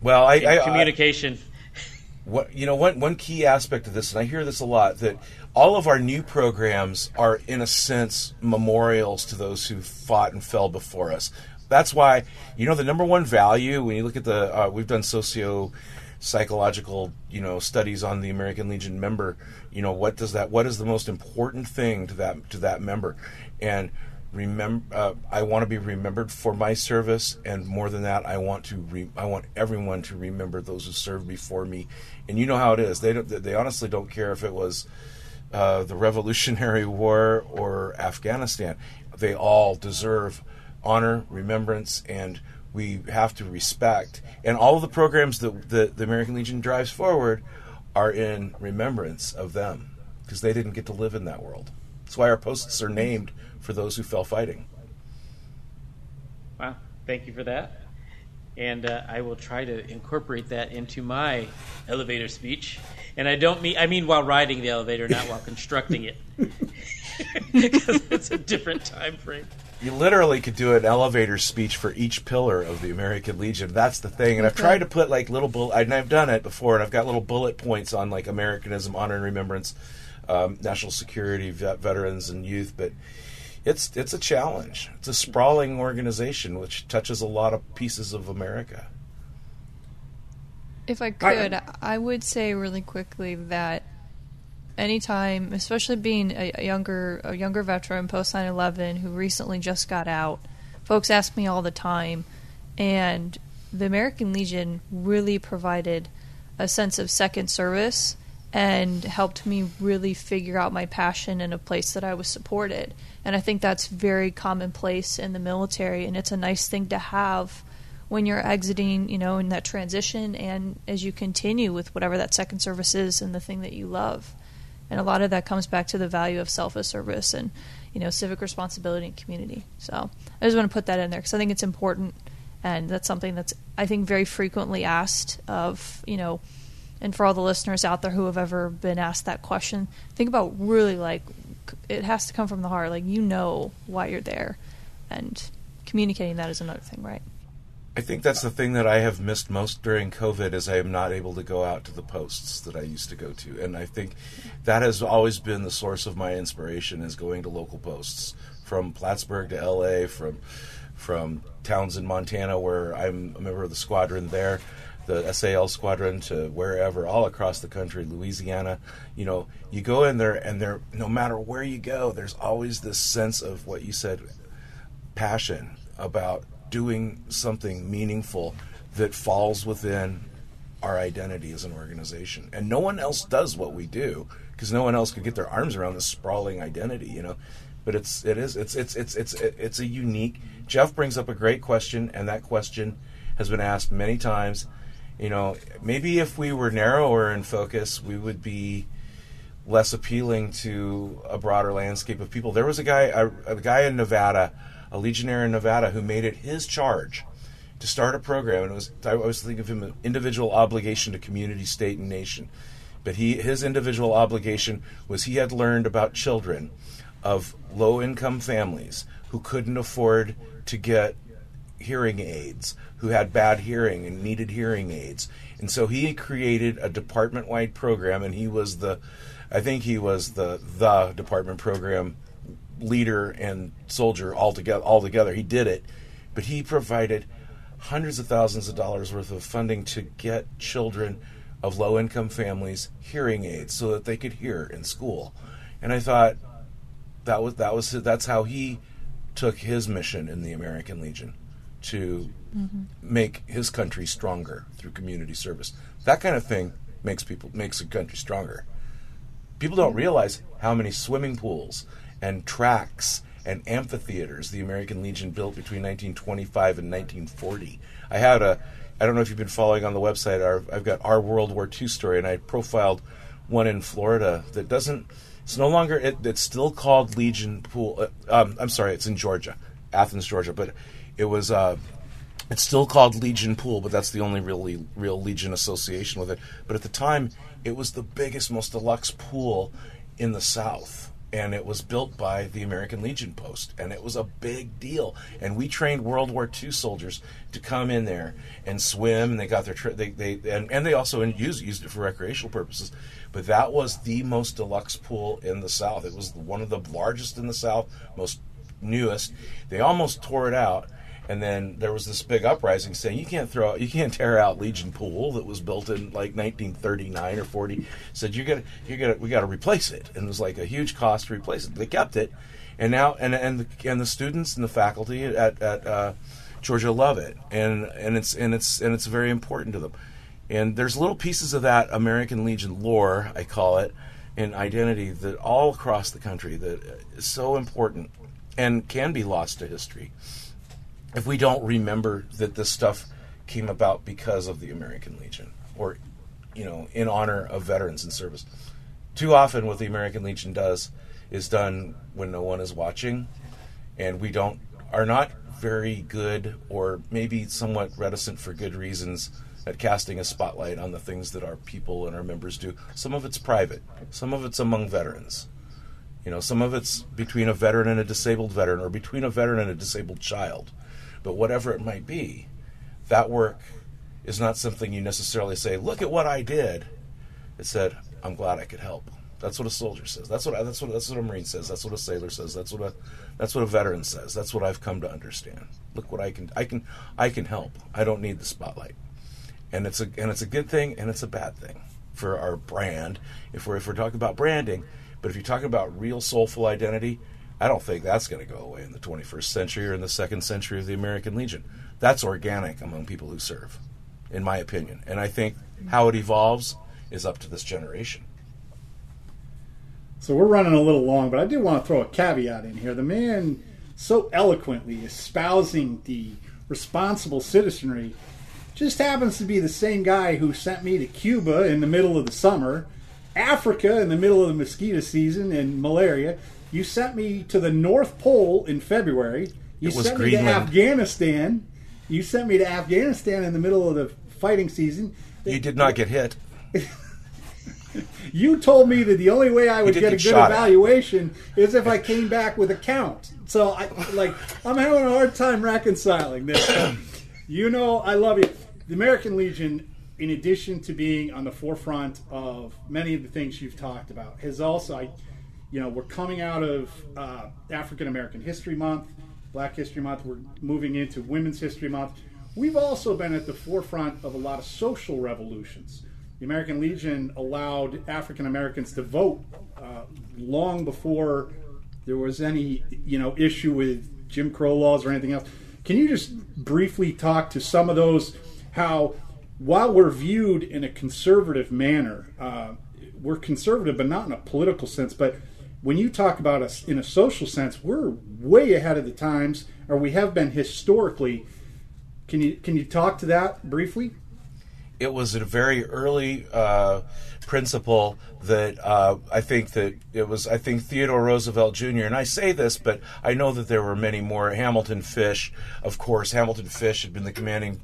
Well, I, I communication. I, what you know, one one key aspect of this, and I hear this a lot, that all of our new programs are in a sense memorials to those who fought and fell before us. that's why, you know, the number one value when you look at the uh, we've done socio psychological, you know, studies on the American Legion member. You know, what does that? What is the most important thing to that to that member? And remember, uh, I want to be remembered for my service, and more than that, I want to. Re- I want everyone to remember those who served before me. And you know how it is. They don't, they honestly don't care if it was uh, the Revolutionary War or Afghanistan. They all deserve honor, remembrance, and we have to respect. And all of the programs that the, the American Legion drives forward are in remembrance of them, because they didn't get to live in that world. That's why our posts are named for those who fell fighting. Wow, thank you for that. And uh, I will try to incorporate that into my elevator speech. And I don't mean, I mean while riding the elevator, not while constructing it. Because it's a different time frame. You literally could do an elevator speech for each pillar of the American Legion. That's the thing. And I've tried to put like little bullet, and I've done it before, and I've got little bullet points on like Americanism, honor and remembrance, um, national security, vet, veterans, and youth. But it's it's a challenge. It's a sprawling organization which touches a lot of pieces of America. If I could, I, I would say really quickly that anytime, especially being a younger a younger veteran post nine eleven who recently just got out, folks ask me all the time, and the American Legion really provided a sense of second service and helped me really figure out my passion in a place that I was supported. And I think that's very commonplace in the military, and it's a nice thing to have when you're exiting, you know, in that transition and as you continue with whatever that second service is and the thing that you love. And a lot of that comes back to the value of selfless service and, you know, civic responsibility and community. So I just want to put that in there because I think it's important, and that's something that's, I think, very frequently asked of, you know, and for all the listeners out there who have ever been asked that question, think about really, like, it has to come from the heart. Like, you know why you're there, and communicating that is another thing, right? I think that's the thing that I have missed most during COVID is I am not able to go out to the posts that I used to go to. And I think that has always been the source of my inspiration, is going to local posts from Plattsburgh to L A, from from Townsend, Montana, where I'm a member of the squadron there, the S A L squadron, to wherever, all across the country, Louisiana. You know, you go in there and there, no matter where you go, there's always this sense of what you said, passion about doing something meaningful that falls within our identity as an organization. And no one else does what we do, because no one else could get their arms around this sprawling identity, you know. But it's it is it's it's it's it's it's a unique. Jeff brings up a great question, and that question has been asked many times. You know, maybe if we were narrower in focus, we would be less appealing to a broader landscape of people. There was a guy a, a guy in Nevada, a legionnaire in Nevada, who made it his charge to start a program. And it was, I always think of him as individual obligation to community, state, and nation. But he, his individual obligation was he had learned about children of low-income families who couldn't afford to get hearing aids, who had bad hearing and needed hearing aids. And so he created a department-wide program, and he was the, I think he was the, the department program leader and soldier all together, all together. He did it, but he provided hundreds of thousands of dollars worth of funding to get children of low-income families hearing aids so that they could hear in school. And I thought that was that was that's how he took his mission in the American Legion to mm-hmm. make his country stronger through community service. That kind of thing makes people makes a country stronger. People don't realize how many swimming pools and tracks and amphitheaters the American Legion built between nineteen twenty-five and nineteen forty. I had a, I don't know if you've been following on the website, our, I've got our World War Two story, and I profiled one in Florida that doesn't, it's no longer, it, it's still called Legion Pool. Um, I'm sorry, it's in Georgia, Athens, Georgia, but it was, uh, it's still called Legion Pool, but that's the only really real Legion association with it. But at the time, it was the biggest, most deluxe pool in the South. And it was built by the American Legion Post, and it was a big deal. And we trained World War Two soldiers to come in there and swim, and they got their tri- they they and, and they also used used it for recreational purposes. But that was the most deluxe pool in the South. It was one of the largest in the South, most newest. They almost tore it out, And then there was this big uprising saying you can't throw, you can't tear out Legion Pool that was built in like nineteen thirty-nine or forty. Said you got, you got, we got to replace it, and it was like a huge cost to replace it. They kept it, and now and and the, and the students and the faculty at at uh, Georgia love it, and and it's and it's and it's very important to them. And there's little pieces of that American Legion lore, I call it, and identity that all across the country that is so important and can be lost to history if we don't remember that this stuff came about because of the American Legion, or, you know, in honor of veterans in service. Too often what the American Legion does is done when no one is watching, and we don't are not very good, or maybe somewhat reticent for good reasons, at casting a spotlight on the things that our people and our members do. Some of it's private. Some of it's among veterans. You know, some of it's between a veteran and a disabled veteran, or between a veteran and a disabled child. But whatever it might be, that work is not something you necessarily say, look at what I did. It said, I'm glad I could help. That's what a soldier says. That's what I, that's what that's what a Marine says. That's what a sailor says. That's what a that's what a veteran says. That's what I've come to understand. Look what I can I can I can help. I don't need the spotlight. And it's a and it's a good thing, and it's a bad thing for our brand. If we're if we're talking about branding, but if you're talking about real soulful identity, I don't think that's going to go away in the twenty-first century or in the second century of the American Legion. That's organic among people who serve, in my opinion. And I think how it evolves is up to this generation. So we're running a little long, but I do want to throw a caveat in here. The man so eloquently espousing the responsible citizenry just happens to be the same guy who sent me to Cuba in the middle of the summer, Africa in the middle of the mosquito season and malaria. You sent me to the North Pole in February. You sent me Greenland. to Afghanistan. You sent me to Afghanistan in the middle of the fighting season. You did not get hit. You told me that the only way I would get a good evaluation at. is if I came back with a count. So I like I'm having a hard time reconciling this. You know, I love you. The American Legion, in addition to being on the forefront of many of the things you've talked about, has also. I, You know, we're coming out of uh, African American History Month, Black History Month. We're moving into Women's History Month. We've also been at the forefront of a lot of social revolutions. The American Legion allowed African Americans to vote uh, long before there was any, you know, issue with Jim Crow laws or anything else. Can you just briefly talk to some of those, how while we're viewed in a conservative manner, uh, we're conservative but not in a political sense, but when you talk about us in a social sense, we're way ahead of the times, or we have been historically. Can you can you talk to that briefly? It was a very early uh, principle that uh, I think that it was. I think Theodore Roosevelt Junior And I say this, but I know that there were many more. Hamilton Fish, of course. Hamilton Fish had been the commanding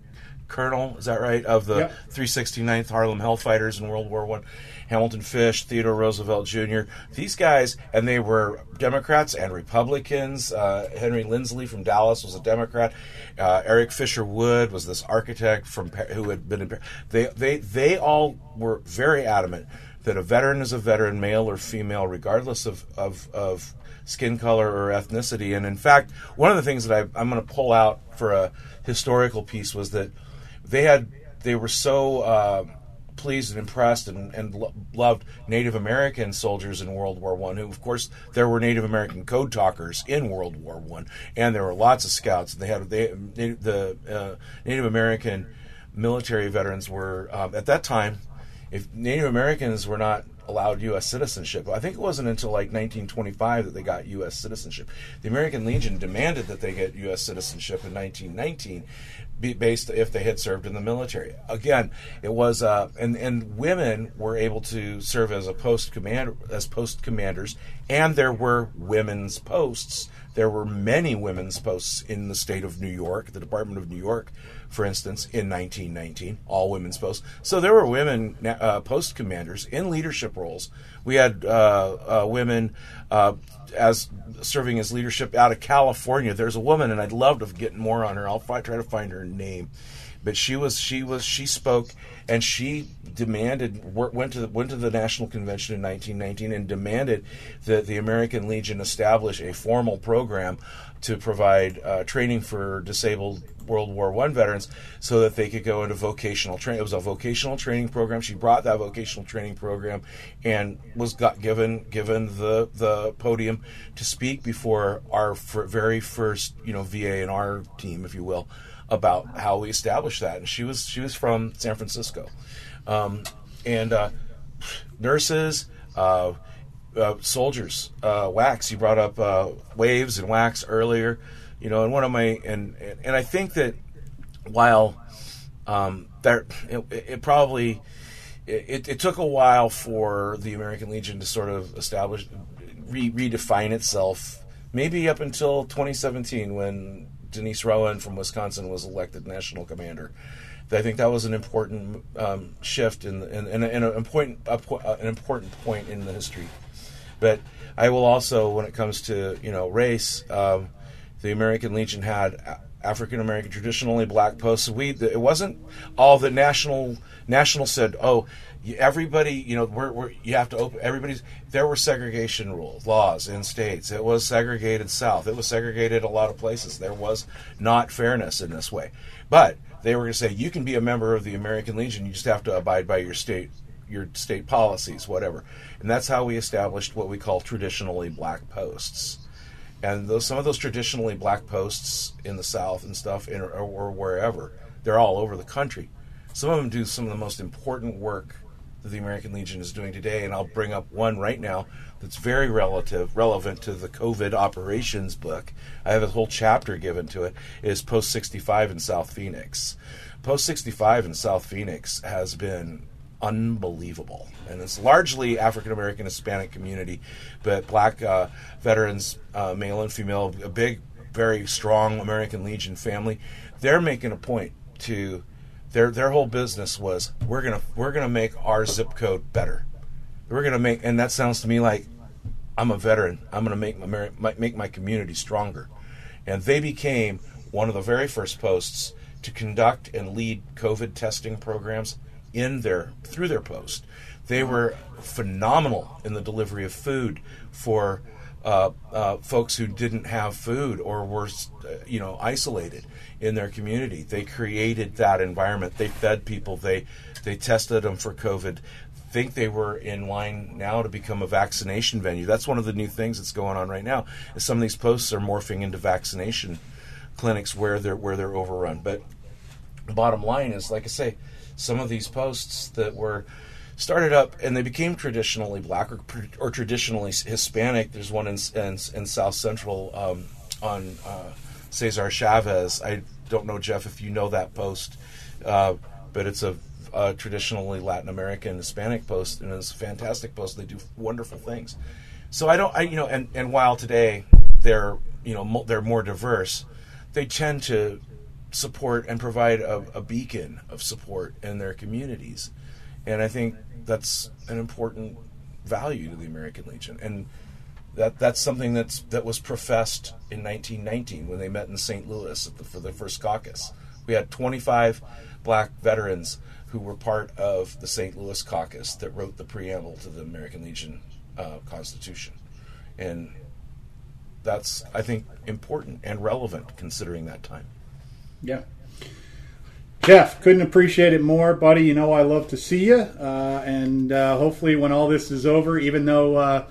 colonel, is that right, of the yep. three hundred sixty-ninth Harlem Hellfighters in World War One. Hamilton Fish, Theodore Roosevelt Junior, these guys, and they were Democrats and Republicans. Uh, Henry Lindsley from Dallas was a Democrat. Uh, Eric Fisher Wood was this architect from who had been in. They they they all were very adamant that a veteran is a veteran, male or female, regardless of of, of skin color or ethnicity. And in fact, one of the things that I, I'm going to pull out for a historical piece was that they had they were so. Uh, pleased and impressed and, and loved Native American soldiers in World War One, who, of course, there were Native American code talkers in World War One, and there were lots of scouts. They had they, they, the uh, Native American military veterans were, um, at that time, if Native Americans were not allowed U S citizenship, I think it wasn't until like nineteen twenty-five that they got U S citizenship. The American Legion demanded that they get U S citizenship in nineteen nineteen, based if they had served in the military. Again, it was uh, and and women were able to serve as a post command as post commanders, and there were women's posts. There were many women's posts in the state of New York, the Department of New York, for instance, in nineteen nineteen, all women's posts. So there were women uh, post commanders in leadership roles. We had uh, uh, women uh, as serving as leadership out of California. There's a woman, and I'd love to get more on her. I'll try to find her name. But she was, she was, she spoke, and she demanded, went to the, went to the National Convention in nineteen nineteen and demanded that the American Legion establish a formal program to provide uh, training for disabled World War One veterans so that they could go into vocational training. It was a vocational training program. She brought that vocational training program and was got given given the the podium to speak before our very first, you know, V A and our team, if you will, about how we established that. And she was she was from San Francisco, um, and uh, nurses, uh, uh, soldiers, uh, wax. You brought up uh, waves and wax earlier, you know. And one of my and and, and I think that while um, there, it, it probably it, it took a while for the American Legion to sort of establish, re, redefine itself. Maybe up until twenty seventeen when Denise Rowan from Wisconsin was elected national commander. I think that was an important um, shift in, in, in, in an important an important point in the history. But I will also, when it comes to, you know, race, um, the American Legion had African American, traditionally black posts. We it wasn't all the national national said, oh, everybody, you know, we're, we're you have to open everybody's. There were segregation rules, laws in states. It was segregated South. It was segregated a lot of places. There was not fairness in this way. But they were going to say you can be a member of the American Legion. You just have to abide by your state your state policies, whatever. And that's how we established what we call traditionally black posts. And those, some of those traditionally black posts in the South and stuff, in, or, or wherever, they're all over the country. Some of them do some of the most important work that the American Legion is doing today, and I'll bring up one right now that's very relative, relevant to the COVID Operations book. I have a whole chapter given to it. It is Post sixty-five in South Phoenix. Post sixty-five in South Phoenix has been unbelievable, and it's largely African American, Hispanic community, but black uh, veterans, uh, male and female, a big, very strong American Legion family. They're making a point to. Their their whole business was we're gonna we're gonna make our zip code better. We're gonna make, and that sounds to me like I'm a veteran. I'm gonna make my, my make my community stronger, and they became one of the very first posts to conduct and lead COVID testing programs in their through their post. They were phenomenal in the delivery of food for uh, uh, folks who didn't have food or were you know isolated in their community. They created that environment. They fed people. They they tested them for COVID. I think they were in line now to become a vaccination venue. That's one of the new things that's going on right now. Is some of these posts are morphing into vaccination clinics where they're where they're overrun. But the bottom line is, like I say, some of these posts that were started up and they became traditionally black or, or traditionally Hispanic. There's one in in, in South Central um, on. Uh, Cesar Chavez. I don't know, Jeff, if you know that post, uh, but it's a, a traditionally Latin American Hispanic post, and it's a fantastic post. They do wonderful things. So I don't, I you know, and, and while today they're you know mo- they're more diverse, they tend to support and provide a, a beacon of support in their communities, and I think that's an important value to the American Legion. And That that's something that's that was professed in nineteen nineteen when they met in Saint Louis at the, for the first caucus. We had twenty-five black veterans who were part of the Saint Louis caucus that wrote the preamble to the American Legion uh, Constitution, and that's, I think, important and relevant considering that time. Yeah. Jeff, couldn't appreciate it more, buddy. You know I love to see you, uh, and uh, hopefully when all this is over, even though. Uh,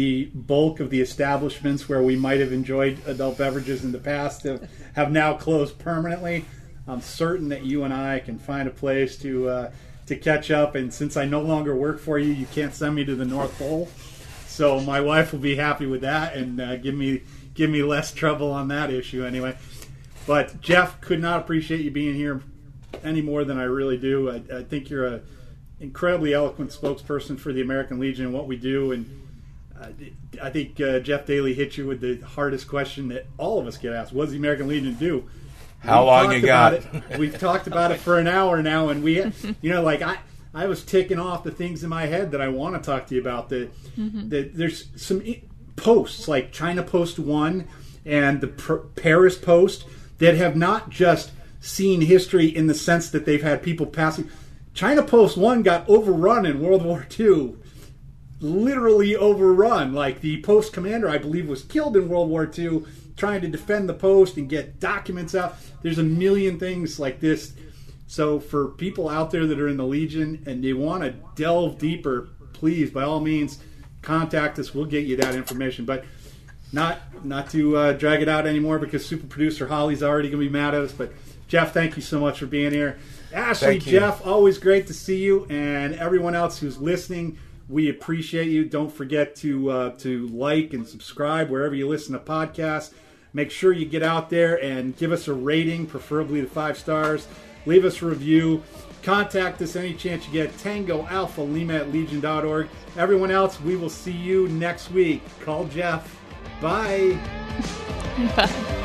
The bulk of the establishments where we might have enjoyed adult beverages in the past have, have now closed permanently. I'm certain that you and I can find a place to uh, to catch up. And since I no longer work for you, you can't send me to the North Pole. So my wife will be happy with that and uh, give me give me less trouble on that issue anyway. But Jeff, could not appreciate you being here any more than I really do. I, I think you're an incredibly eloquent spokesperson for the American Legion and what we do. And I think uh, Jeff Daly hit you with the hardest question that all of us get asked. What does the American Legion do? How We've long you got? It. We've talked about it for an hour now, and we, you know, like I, I was ticking off the things in my head that I want to talk to you about. That mm-hmm. the, there's some posts like China Post One and the Paris Post that have not just seen history in the sense that they've had people passing. China Post One got overrun in World War Two. Literally overrun. Like, the post commander, I believe, was killed in World War Two trying to defend the post and get documents out. There's a million things like this. So for people out there that are in the Legion and they want to delve deeper, please, by all means, contact us. We'll get you that information. But not not to uh, drag it out anymore, because super producer Holly's already going to be mad at us. But Jeff, thank you so much for being here. Ashley, Jeff, always great to see you. And everyone else who's listening, we appreciate you. Don't forget to uh, to like and subscribe wherever you listen to podcasts. Make sure you get out there and give us a rating, preferably the five stars. Leave us a review. Contact us any chance you get. Tango Alpha Lima at Legion dot org. Everyone else, we will see you next week. Call Jeff. Bye. Bye.